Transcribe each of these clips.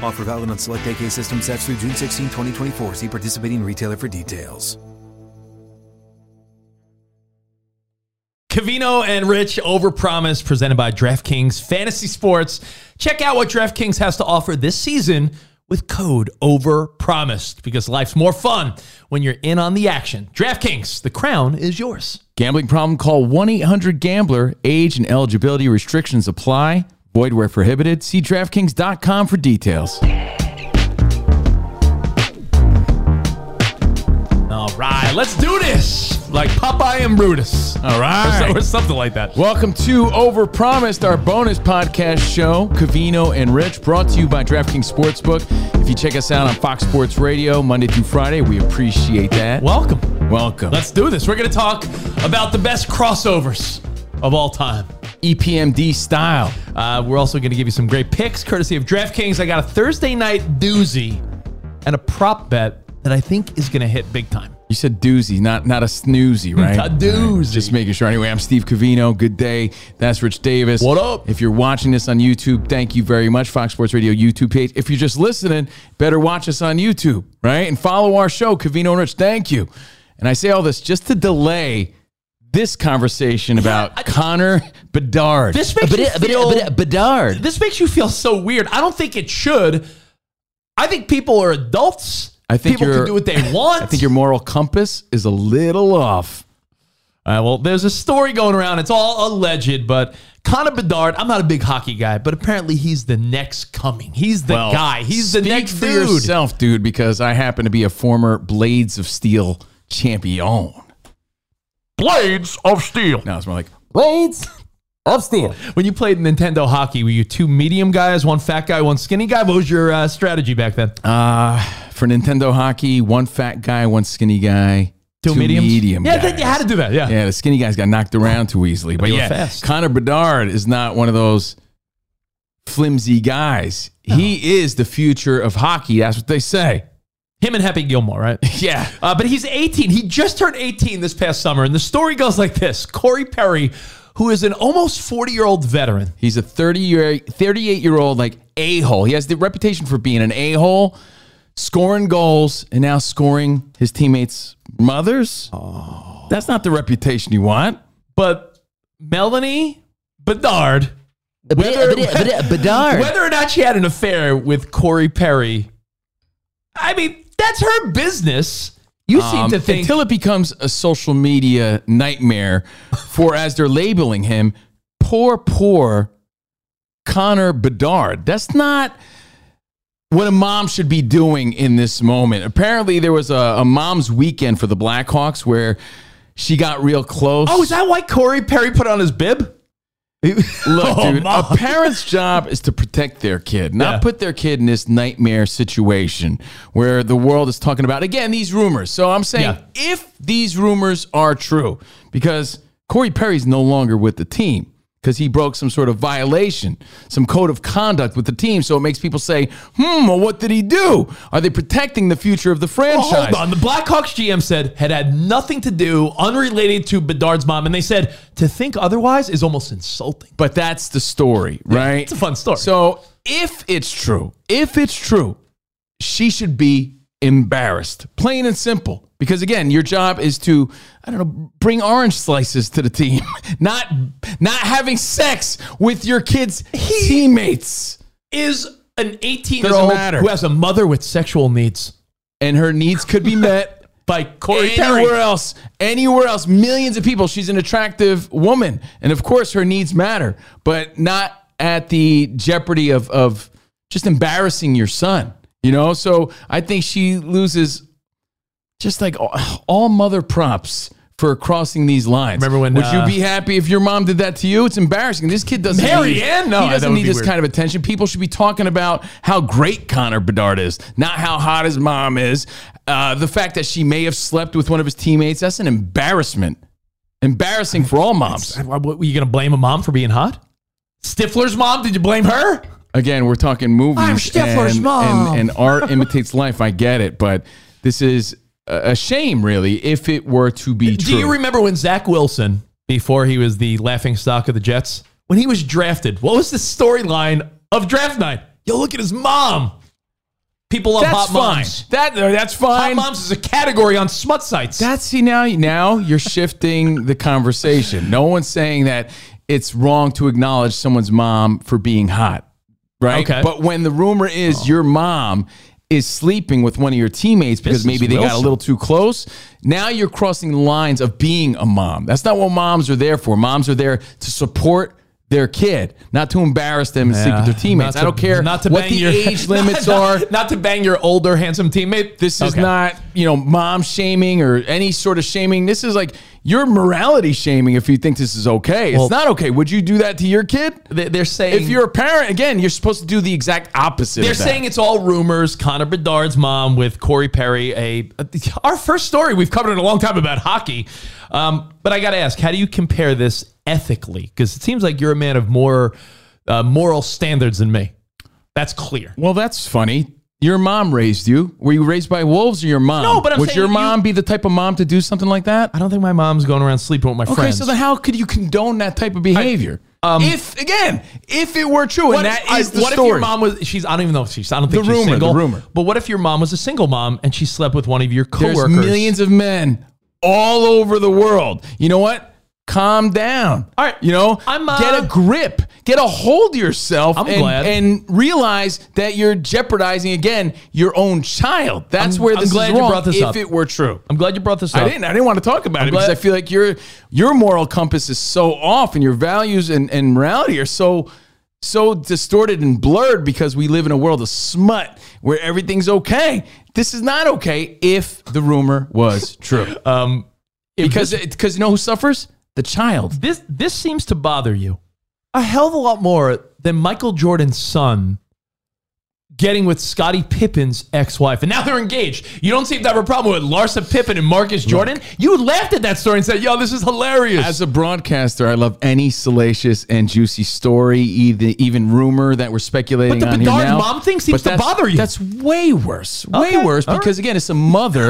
Offer valid on select AK system sets through June 16, 2024. See participating retailer for details. Covino and Rich, Overpromised, presented by DraftKings Fantasy Sports. Check out what DraftKings has to offer this season with code Overpromised, because life's more fun when you're in on the action. DraftKings, the crown is yours. Gambling problem? Call 1-800-GAMBLER. Age and eligibility restrictions apply. Void where prohibited. See DraftKings.com for details. All right, let's do this. Like Popeye and Brutus. All right. Or something like that. Welcome to Overpromised, our bonus podcast show, Covino and Rich, brought to you by DraftKings Sportsbook. If you check us out on Fox Sports Radio, Monday through Friday, we appreciate that. Welcome. Let's do this. We're going to talk about the best crossovers of all time. EPMD style. We're also going to give you some great picks, courtesy of DraftKings. I got a Thursday night doozy and a prop bet that I think is going to hit big time. You said doozy, not a snoozy, right? A doozy. Right, just making sure. Anyway, I'm Steve Covino. Good day. That's Rich Davis. What up? If you're watching this on YouTube, thank you very much. Fox Sports Radio YouTube page. If you're just listening, better watch us on YouTube, right? And follow our show, Covino and Rich. Thank you. And I say all this just to delay this conversation about Connor Bedard. This makes This makes you feel so weird. I don't think it should. I think people are adults. I think people can do what they want. I think your moral compass is a little off. All right, well, there's a story going around. It's all alleged, but Connor Bedard, I'm not a big hockey guy, but apparently he's the next coming. He's the guy. He's the next dude. Speak for yourself, dude, because I happen to be a former Blades of Steel champion. Blades of Steel. No, it's more like Blades of Steel. When you played Nintendo hockey, were you two medium guys, one fat guy, one skinny guy? What was your strategy back then? For Nintendo hockey, one fat guy, one skinny guy, two medium guys. Yeah, you had to do that. Yeah, the skinny guys got knocked around too easily. But fast. Connor Bedard is not one of those flimsy guys. No. He is the future of hockey. That's what they say. Him and Happy Gilmore, right? Yeah. But he's 18. He just turned 18 this past summer. And the story goes like this. Corey Perry, who is an almost 40-year-old veteran. He's a 38-year-old, like, a-hole. He has the reputation for being an a-hole, scoring goals, and now scoring his teammates' mothers. Oh. That's not the reputation you want. But Melanie Bedard, whether or not she had an affair with Corey Perry, I mean, that's her business. You seem to think. Until it becomes a social media nightmare for, as they're labeling him, poor Connor Bedard. That's not what a mom should be doing in this moment. Apparently, there was a mom's weekend for the Blackhawks where she got real close. Oh, is that why Corey Perry put on his bib? Look, dude, a parent's job is to protect their kid, not put their kid in this nightmare situation where the world is talking about, again, these rumors. So I'm saying if these rumors are true, because Corey Perry's no longer with the team, because he broke some sort of violation, some code of conduct with the team. So it makes people say, well, what did he do? Are they protecting the future of the franchise? Well, hold on. The Blackhawks GM said had nothing to do, unrelated to Bedard's mom. And they said to think otherwise is almost insulting. But that's the story, right? Yeah, it's a fun story. So if it's true, she should be embarrassed, plain and simple. Because again, your job is to, bring orange slices to the team, not having sex with your kids' teammates. Is an 18-year-old who has a mother with sexual needs, and her needs could be met by Corey Perry. Anywhere else, millions of people. She's an attractive woman, and of course, her needs matter, but not at the jeopardy of just embarrassing your son. So I think she loses just like all mother props for crossing these lines. Remember when? Would you be happy if your mom did that to you? It's embarrassing. This kid doesn't need this weird kind of attention. People should be talking about how great Connor Bedard is, not how hot his mom is. The fact that she may have slept with one of his teammates, that's an embarrassment. Embarrassing for all moms. Were you going to blame a mom for being hot? Stifler's mom, did you blame her? Again, we're talking movies. I'm Stifler's mom. And art imitates life. I get it, but this is a shame, really, if it were to be true. Do you remember when Zach Wilson, before he was the laughingstock of the Jets, when he was drafted, what was the storyline of draft night? Yo, look at his mom. People love hot moms. That's fine. Hot moms is a category on smut sites. Now you're shifting the conversation. No one's saying that it's wrong to acknowledge someone's mom for being hot, right? Okay. But when the rumor is your mom is sleeping with one of your teammates because maybe they got a little too close, now you're crossing the lines of being a mom. That's not what moms are there for. Moms are there to support their kid, not to embarrass them and sleep with their teammates. I don't care what the age limits are. Not to bang your older, handsome teammate. This is not, mom shaming or any sort of shaming. This is like your morality shaming if you think this is okay. Well, it's not okay. Would you do that to your kid? They're saying, if you're a parent, again, you're supposed to do the exact opposite. They're saying it's all rumors. Connor Bedard's mom with Corey Perry. Our first story we've covered in a long time about hockey. But I got to ask, how do you compare this ethically? Because it seems like you're a man of more moral standards than me. That's clear. Well, that's funny. Your mom raised you. Were you raised by wolves or your mom? No, but I'm saying... Would your mom be the type of mom to do something like that? I don't think my mom's going around sleeping with my friends. Okay, so then how could you condone that type of behavior? If it were true, and that is the story. What if your mom was... I don't even know if she's... I don't think she's single. The rumor. But what if your mom was a single mom and she slept with one of your coworkers? There's millions of men all over the world. You know what? Calm down. All right. Get a grip. Get a hold of yourself. And realize that you're jeopardizing, again, your own child. That's where this is wrong. I'm glad you brought this up. If it were true. I'm glad you brought this up. I didn't want to talk about it because I feel like your moral compass is so off and your values and morality are so distorted and blurred because we live in a world of smut where everything's okay. This is not okay if the rumor was true. Because you know who suffers? The child. This seems to bother you a hell of a lot more than Michael Jordan's son getting with Scottie Pippen's ex-wife. And now they're engaged. You don't seem to have a problem with Larsa Pippen and Marcus Jordan. Look, you laughed at that story and said, yo, this is hilarious. As a broadcaster, I love any salacious and juicy story, even rumor that we're speculating on here now. But the Bedard's mom thing seems to bother you. That's way worse. Okay. Way worse. All because, again, it's a mother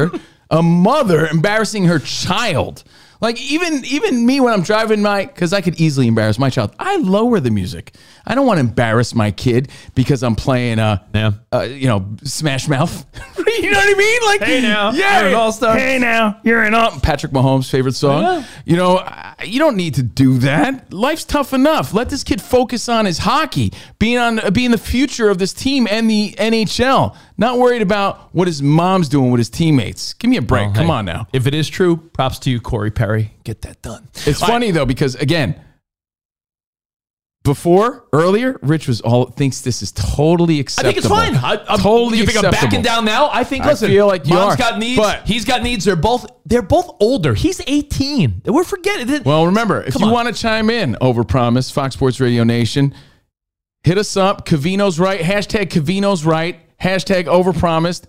embarrassing her child. Like, even me when I'm driving because I could easily embarrass my child. I lower the music. I don't want to embarrass my kid because I'm playing, Smash Mouth. You know what I mean? Like, hey now, you're an all-star. Hey now, you're an all-star. Patrick Mahomes' favorite song. Yeah. You don't need to do that. Life's tough enough. Let this kid focus on his hockey, being the future of this team and the NHL. Not worried about what his mom's doing with his teammates. Give me a break. Come on now. If it is true, props to you, Corey Perry. Get that done. It's funny, though, because, again, earlier, Rich was thinks this is totally acceptable. I think it's fine. I'm totally acceptable. You think I'm backing down now? I feel like mom's got needs, but he's got needs. They're both older. He's 18. We're forgetting. Well, remember, if you want to chime in, Overpromised, Fox Sports Radio Nation, hit us up. Covino's right. #Covino's right. #Overpromised.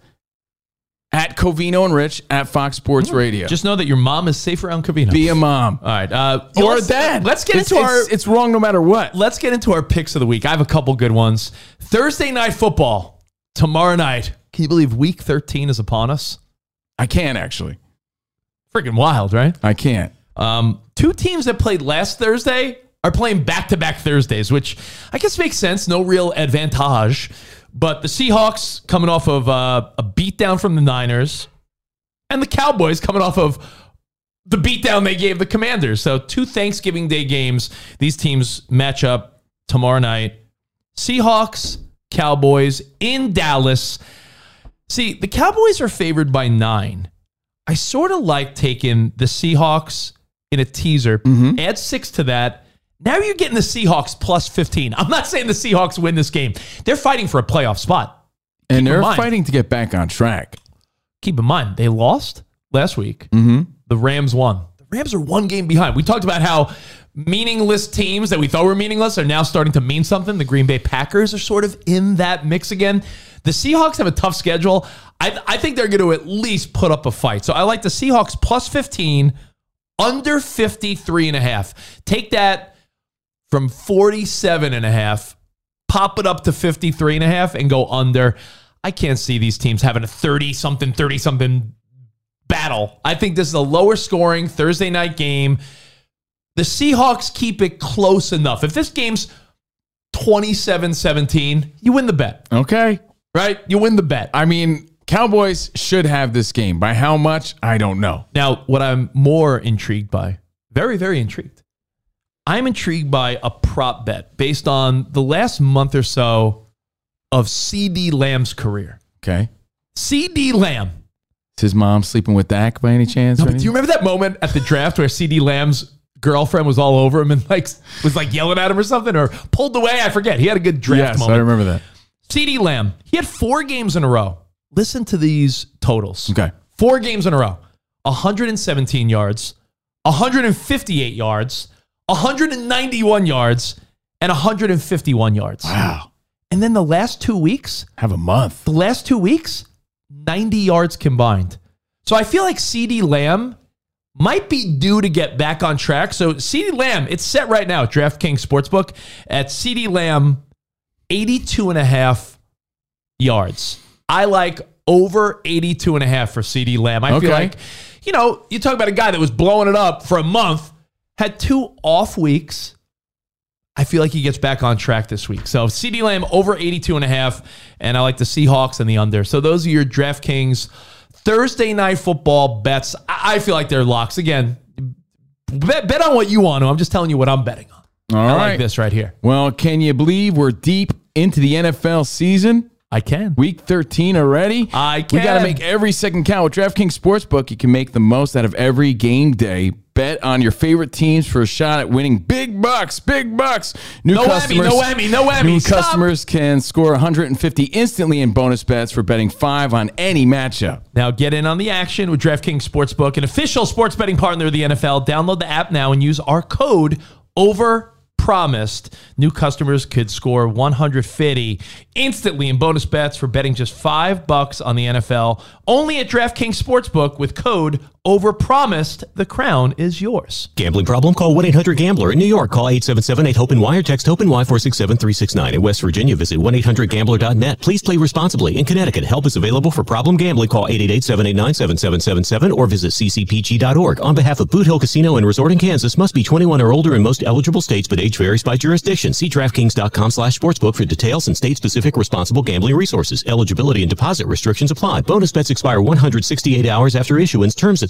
At Covino and Rich, at Fox Sports Radio. Just know that your mom is safe around Covino. Be a mom. All right. Or a dad. Let's get into our... It's wrong no matter what. Let's get into our picks of the week. I have a couple good ones. Thursday Night Football. Tomorrow night. Can you believe Week 13 is upon us? I can't, actually. Freaking wild, right? I can't. Two teams that played last Thursday are playing back-to-back Thursdays, which I guess makes sense. No real advantage. But the Seahawks coming off of a beatdown from the Niners, and the Cowboys coming off of the beatdown they gave the Commanders. So two Thanksgiving Day games. These teams match up tomorrow night. Seahawks, Cowboys in Dallas. See, the Cowboys are favored by 9. I sort of like taking the Seahawks in a teaser. Add 6 to that. Now you're getting the Seahawks plus 15. I'm not saying the Seahawks win this game. They're fighting for a playoff spot. And they're fighting to get back on track. Keep in mind, they lost last week. The Rams won. The Rams are one game behind. We talked about how meaningless teams that we thought were meaningless are now starting to mean something. The Green Bay Packers are sort of in that mix again. The Seahawks have a tough schedule. I think they're going to at least put up a fight. So I like the Seahawks plus 15, under 53.5. Take that from 47.5, pop it up to 53.5 and go under. I can't see these teams having a 30-something battle. I think this is a lower scoring Thursday night game. The Seahawks keep it close enough. If this game's 27-17, you win the bet. Okay. Right? You win the bet. I mean, Cowboys should have this game. By how much? I don't know. Now, what I'm more intrigued by, very, very intrigued, I'm intrigued by a prop bet based on the last month or so of CeeDee Lamb's career. Okay. CeeDee Lamb. Is his mom sleeping with Dak by any chance? No, but do you remember that moment at the draft where CeeDee Lamb's girlfriend was all over him and was yelling at him or something, or pulled away? I forget. He had a good draft moment. Yes, I remember that. CeeDee Lamb. He had 4 games in a row. Listen to these totals. Okay. 4 games in a row. 117 yards, 158 yards, 191 yards, and 151 yards. Wow. And then the last 2 weeks. Have a month. The last 2 weeks, 90 yards combined. So I feel like CeeDee Lamb might be due to get back on track. So CeeDee Lamb, it's set right now at DraftKings Sportsbook at CeeDee Lamb, 82.5 yards. I like over 82.5 for CeeDee Lamb. I feel like, you talk about a guy that was blowing it up for a month, had 2 off weeks. I feel like he gets back on track this week. So CeeDee Lamb over 82.5, and I like the Seahawks and the under. So those are your DraftKings Thursday night football bets. I feel like they're locks. Again, bet on what you want to. I'm just telling you what I'm betting on. All right. I like this right here. Well, can you believe we're deep into the NFL season? I can. Week 13 already? I can. We got to make every second count. With DraftKings Sportsbook, you can make the most out of every game day. Bet on your favorite teams for a shot at winning big bucks. Big bucks. No whammy. New customers can score 150 instantly in bonus bets for betting 5 on any matchup. Now get in on the action with DraftKings Sportsbook, an official sports betting partner of the NFL. Download the app now and use our code OVERPROMISED. New customers could score 150 instantly in bonus bets for betting just $5 on the NFL. Only at DraftKings Sportsbook with code OVERPROMISED. The crown is yours. Gambling problem? Call 1-800-GAMBLER. In New York, call 877-8-HOPE-NY or text HOPE-NY 467-369. In West Virginia, visit 1-800-GAMBLER.net. Please play responsibly. In Connecticut, help is available for problem gambling. Call 888-789-7777 or visit ccpg.org. On behalf of Boot Hill Casino and Resort in Kansas, must be 21 or older in most eligible states, but age varies by jurisdiction. See DraftKings.com/sportsbook for details and state-specific responsible gambling resources. Eligibility and deposit restrictions apply. Bonus bets expire 168 hours after issuance. Terms at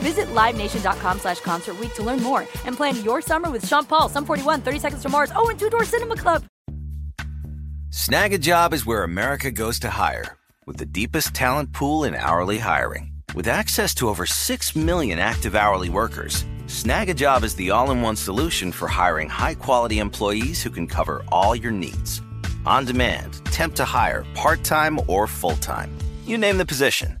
Visit LiveNation.com/Concert Week to learn more and plan your summer with Sean Paul, Sum 41, 30 Seconds to Mars, and Two Door Cinema Club. Snag a Job is where America goes to hire, with the deepest talent pool in hourly hiring. With access to over 6 million active hourly workers, Snag a Job is the all-in-one solution for hiring high-quality employees who can cover all your needs. On demand, temp to hire, part-time or full-time. You name the position.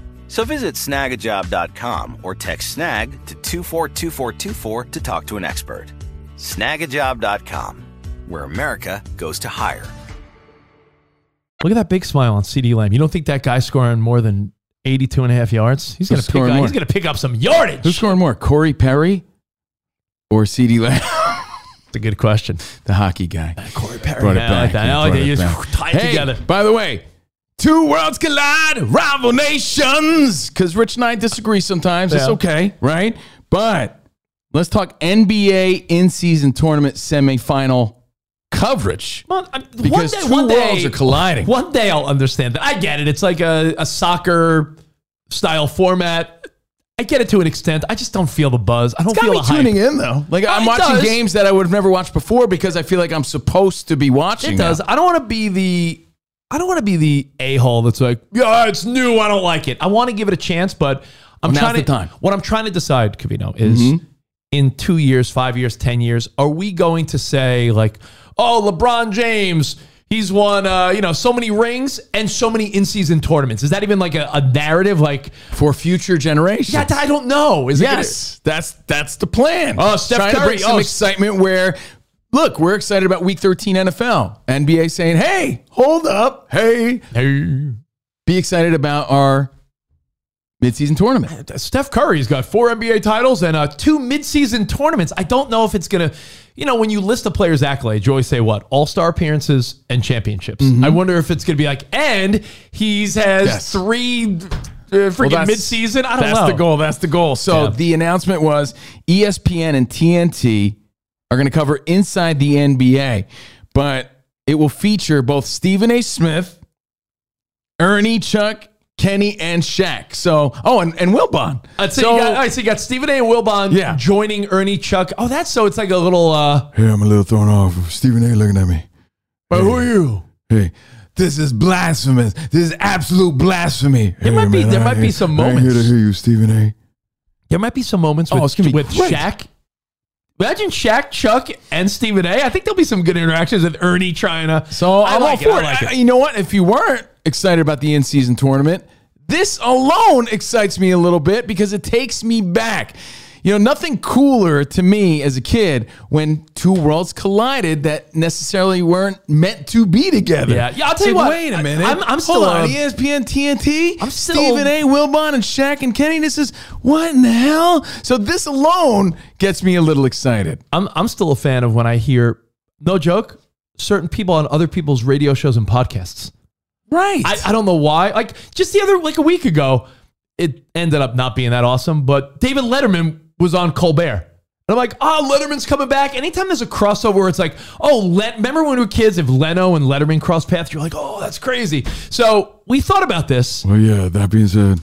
So visit snagajob.com or text snag to 242424 to talk to an expert. Snagajob.com, where America goes to hire. Look at that big smile on CeeDee Lamb. You don't think that guy's scoring more than 82 and a half yards? He's going to pick up some yardage. Who's scoring more, Corey Perry or CeeDee Lamb? That's a good question. The hockey guy. Corey Perry. Brought it back. I like that. Tied together. By the way, two worlds collide, rival nations. Because Rich and I disagree sometimes. Yeah. It's okay, right? But let's talk NBA in-season tournament semifinal coverage. Well, because two worlds are colliding. One day I'll understand that. I get it. It's like a soccer-style format. I get it to an extent. I just don't feel the buzz. I don't feel the hype. Tuning in, though. Like, I'm watching games that I would have never watched before because I feel like I'm supposed to be watching. It does. Now. I don't want to be the a-hole that's like, yeah, it's new. I don't like it. I want to give it a chance, but what I'm trying to decide, Covino, is in 2 years, 5 years, 10 years, are we going to say like, oh, LeBron James, he's won, so many rings and so many in-season tournaments. Is that even like a narrative, like for future generations? Yeah, I don't know. That's the plan. Oh, Steph Curry, some excitement where. Look, we're excited about Week 13 NFL. NBA saying, hey, hold up. Hey. Be excited about our midseason tournament. Steph Curry's got 4 NBA titles and 2 midseason tournaments. I don't know if it's going to, when you list a player's accolades, you always say what? All-star appearances and championships. Mm-hmm. I wonder if it's going to be like, and he's has 3... midseason. I don't know. That's the goal. So The announcement was ESPN and TNT are going to cover Inside the NBA, but it will feature both Stephen A. Smith, Ernie, Chuck, Kenny, and Shaq. So, and Wilbon. You got Stephen A. and Wilbon joining Ernie, Chuck. Oh, it's like a little. I'm a little thrown off. Stephen A. looking at me. But who are you? Hey, this is blasphemous. This is absolute blasphemy. There might be some moments. I'm here to hear you, Stephen A. There might be some moments with Shaq. Imagine Shaq, Chuck, and Stephen A. I think there'll be some good interactions with Ernie trying to. So I'm all for it. You know what? If you weren't excited about the in-season tournament, this alone excites me a little bit because it takes me back. Nothing cooler to me as a kid when two worlds collided that necessarily weren't meant to be together. Yeah. I'll tell you what. Wait a minute. Hold on. ESPN, TNT, Stephen A., Wilbon, and Shaq and Kenny. This is what in the hell? So this alone gets me a little excited. I'm still a fan of when I hear, no joke, certain people on other people's radio shows and podcasts. Right. I don't know why. Like just the other, like a week ago. it ended up not being that awesome, but David Letterman was on Colbert. And I'm like, oh, Letterman's coming back. Anytime there's a crossover where it's like, oh, remember when we were kids, if Leno and Letterman crossed paths, you're like, oh, that's crazy. So we thought about this. Well, yeah, that being said,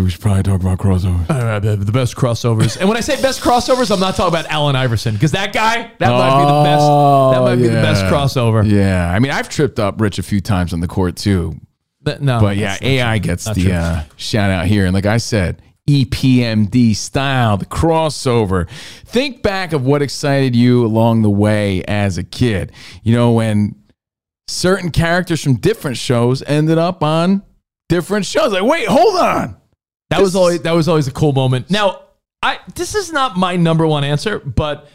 we should probably talk about crossovers. All right, the best crossovers. And when I say best crossovers, I'm not talking about Allen Iverson, because that guy, that might be the best crossover. Yeah, I mean, I've tripped up Rich a few times on the court, too. But yeah, AI gets the shout out here. And like I said, EPMD style, the crossover. Think back of what excited you along the way as a kid. You know, when certain characters from different shows ended up on different shows. Like, wait, hold on. That was always a cool moment. Now, this is not my number one answer, but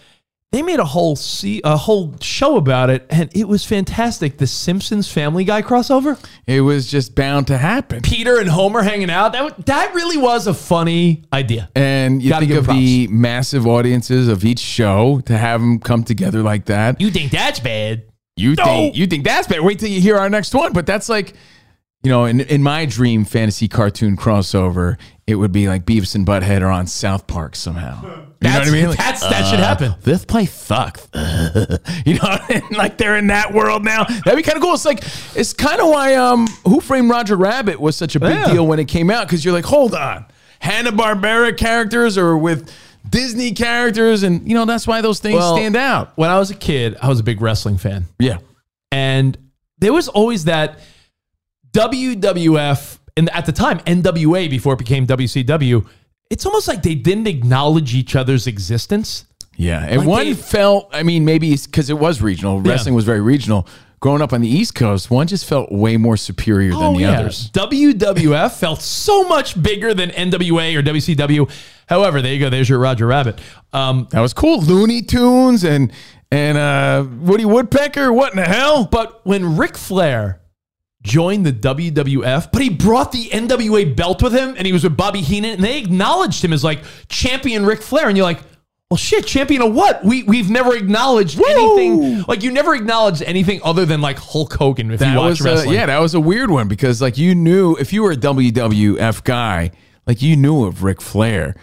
they made a whole show about it, and it was fantastic. The Simpsons Family Guy crossover. It was just bound to happen. Peter and Homer hanging out. That really was a funny idea. And you think of the massive audiences of each show to have them come together like that. You think that's bad? You think that's bad? Wait till you hear our next one. But that's like, you know, in my dream fantasy cartoon crossover, it would be like Beavis and Butthead are on South Park somehow. You know what I mean? Like, that should happen. This place sucks. You know what I mean? Like, they're in that world now. That'd be kind of cool. It's kind of why Who Framed Roger Rabbit was such a big deal when it came out, because you're like, hold on. Hanna-Barbera characters are with Disney characters, and, you know, that's why those things stand out. When I was a kid, I was a big wrestling fan. Yeah. And there was always that WWF, and at the time, NWA, before it became WCW, it's almost like they didn't acknowledge each other's existence. Yeah, and like one felt, I mean, maybe because it was regional. Wrestling was very regional. Growing up on the East Coast, one just felt way more superior than the others. WWF felt so much bigger than NWA or WCW. However, there you go. There's your Roger Rabbit. That was cool. Looney Tunes and Woody Woodpecker. What in the hell? But when Ric Flair joined the WWF, but he brought the NWA belt with him, and he was with Bobby Heenan, and they acknowledged him as like champion Ric Flair, and you're like, well, shit, champion of what? We've never acknowledged anything. Like, you never acknowledged anything other than like Hulk Hogan if you watch wrestling. Yeah, that was a weird one, because like, you knew, if you were a WWF guy, like, you knew of Ric Flair.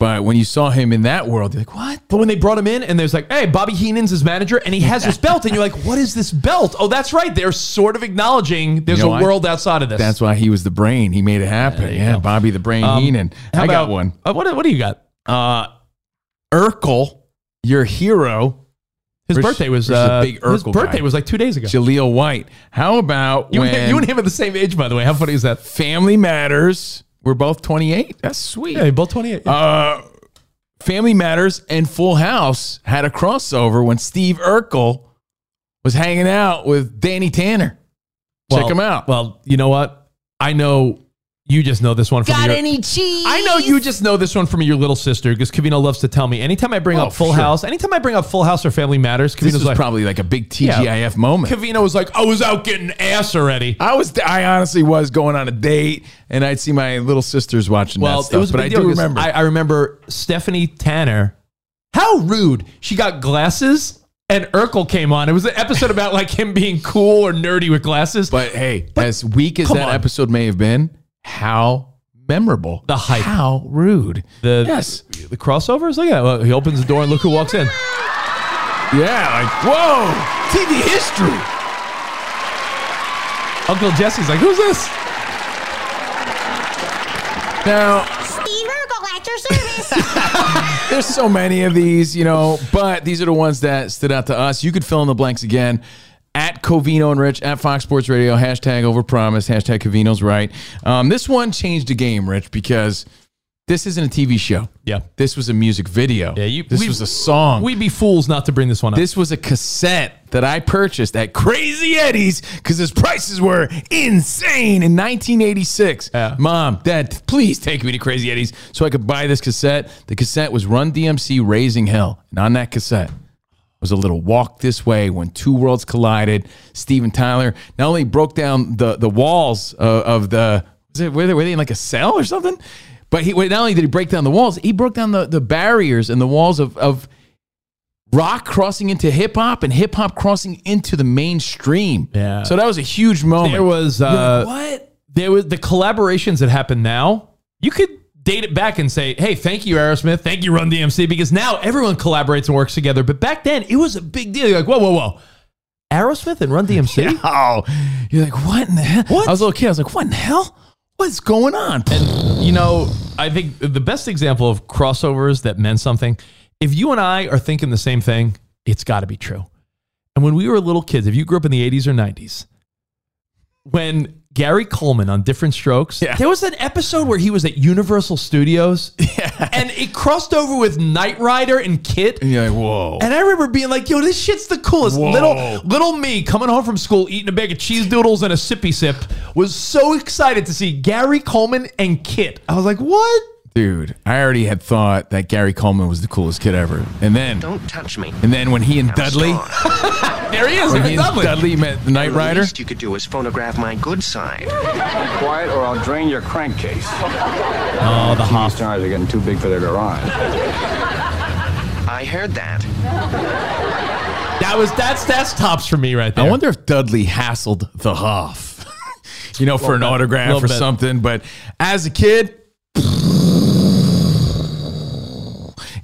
But when you saw him in that world, you're like, what? But when they brought him in and there's like, hey, Bobby Heenan's his manager and he has this belt. And you're like, what is this belt? Oh, that's right. They're sort of acknowledging there's a world outside of this. That's why he was the brain. He made it happen. Yeah, Bobby the brain Heenan. I got one. What do you got? Urkel, your hero. His birthday was like 2 days ago. Jaleel White. How about you and him are the same age, by the way. How funny is that? Family Matters. We're both 28. That's sweet. Yeah, both 28. Yeah. Family Matters and Full House had a crossover when Steve Urkel was hanging out with Danny Tanner. Check him out. Well, you know what? I know you just know this one from your little sister, because Covino loves to tell me anytime I bring up Full House, anytime I bring up Full House or Family Matters, Covino's like, probably like a big TGIF moment. Covino was like, I was out getting ass already. I honestly was going on a date, and I'd see my little sisters watching that stuff. But I do remember. I remember Stephanie Tanner. How rude. She got glasses. And Urkel came on. It was an episode about like him being cool or nerdy with glasses. But hey, as weak as that episode may have been, how memorable. The hype. How rude. The crossovers? Look at that. He opens the door and look who walks in. Yeah, like, whoa. TV history. Uncle Jesse's like, who's this? Now, Steve Urkel at your service. There's so many of these, you know, but these are the ones that stood out to us. You could fill in the blanks again. At Covino and Rich, at Fox Sports Radio, hashtag Overpromised, hashtag Covino's right. This one changed the game, Rich, because this isn't a TV show. Yeah. This was a music video. Yeah, this was a song. We'd be fools not to bring this one up. This was a cassette that I purchased at Crazy Eddie's because his prices were insane in 1986. Yeah. Mom, Dad, please take me to Crazy Eddie's so I could buy this cassette. The cassette was Run DMC, Raising Hell. And on that cassette was a little Walk This Way, When Two Worlds Collided. Steven Tyler not only broke down the walls of the, were they in like a cell or something? But he not only did he break down the walls, he broke down the barriers and the walls of rock crossing into hip-hop and hip-hop crossing into the mainstream. Yeah. So that was a huge moment. There was... what? there was the collaborations that happen now. You could date it back and say, hey, thank you, Aerosmith. Thank you, Run DMC, because now everyone collaborates and works together. But back then, it was a big deal. You're like, whoa, whoa, whoa. Aerosmith and Run DMC? Oh, you're like, what in the hell? What? I was a little kid. I was like, what in the hell? What's going on? And, you know, I think the best example of crossovers that meant something, if you and I are thinking the same thing, it's got to be true. And when we were little kids, if you grew up in the 80s or 90s, when Gary Coleman on Different Strokes, yeah, there was an episode where he was at Universal Studios, yeah, and it crossed over with Knight Rider and Kit. And you're like, whoa. And I remember being like, yo, this shit's the coolest. Whoa. Little me coming home from school, eating a bag of cheese doodles and a sippy sip, was so excited to see Gary Coleman and Kit. I was like, what? Dude, I already had thought that Gary Coleman was the coolest kid ever. And then... Don't touch me. And then when he and Dudley... there he is. When he and Dudley met the Knight Rider... The least you could do is photograph my good side. Be quiet or I'll drain your crankcase. Oh, the Hoff stars are getting too big for their garage. I heard that. That's tops for me right there. I wonder if Dudley hassled the Hoff. You know, for an autograph or something. But as a kid...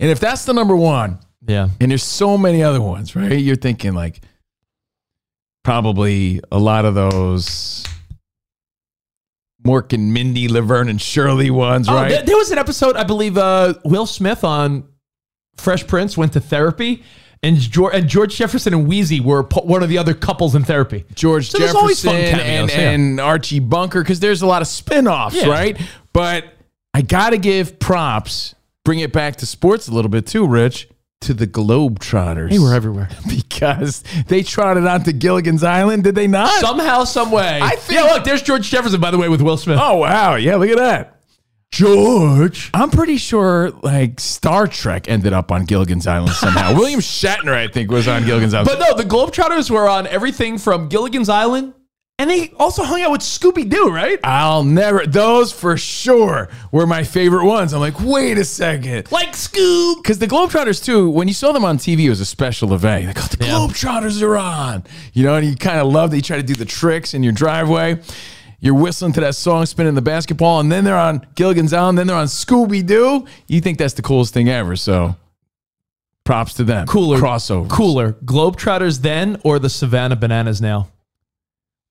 And if that's the number one, yeah, and there's so many other ones, right? You're thinking like probably a lot of those Mork and Mindy, Laverne and Shirley ones, right? There was an episode, I believe, Will Smith on Fresh Prince went to therapy, and George Jefferson and Wheezy were one of the other couples in therapy. George Jefferson always fun cameos, and Archie Bunker, because there's a lot of spinoffs, yeah, right? But I got to give props. Bring it back to sports a little bit too, Rich, to the Globetrotters. They were everywhere. Because they trotted out to Gilligan's Island, did they not? Somehow, some way. I think, yeah, look, there's George Jefferson, by the way, with Will Smith. Oh, wow. Yeah, look at that. George. I'm pretty sure, like, Star Trek ended up on Gilligan's Island somehow. William Shatner, I think, was on Gilligan's Island. But no, the Globetrotters were on everything from Gilligan's Island. And they also hung out with Scooby-Doo, right? I'll never... Those, for sure, were my favorite ones. I'm like, wait a second. Like Scoob! Because the Globetrotters, too, when you saw them on TV, it was a special event. Like, oh, the Globetrotters are on. You know, and you kind of loved it. You try to do the tricks in your driveway. You're whistling to that song, spinning the basketball, and then they're on Gilligan's Island, then they're on Scooby-Doo. You think that's the coolest thing ever, so... Props to them. Cooler. Crossover. Cooler. Globetrotters then or the Savannah Bananas now?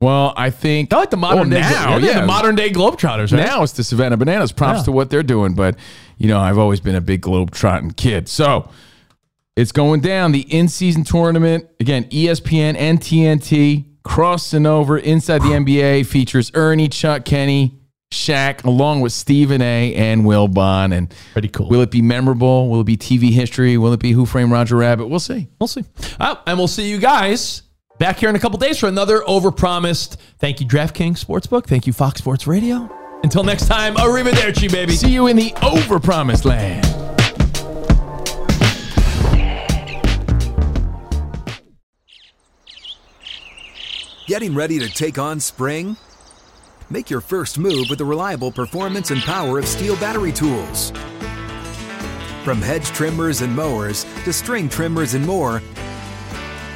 Well, I think... I like the modern day. Now, yeah, the modern day Globetrotters. Right? Now it's the Savannah Bananas. Props to what they're doing. But, you know, I've always been a big Globetrotting kid. So, it's going down. The in-season tournament. Again, ESPN and TNT. Crossing over inside the NBA. Features Ernie, Chuck, Kenny, Shaq, along with Stephen A. and Wilbon. And pretty cool. Will it be memorable? Will it be TV history? Will it be Who Framed Roger Rabbit? We'll see. We'll see. And we'll see you guys... back here in a couple days for another Overpromised. Thank you, DraftKings Sportsbook. Thank you, Fox Sports Radio. Until next time, arrivederci, baby. See you in the Overpromised land. Getting ready to take on spring? Make your first move with the reliable performance and power of Steel battery tools. From hedge trimmers and mowers to string trimmers and more,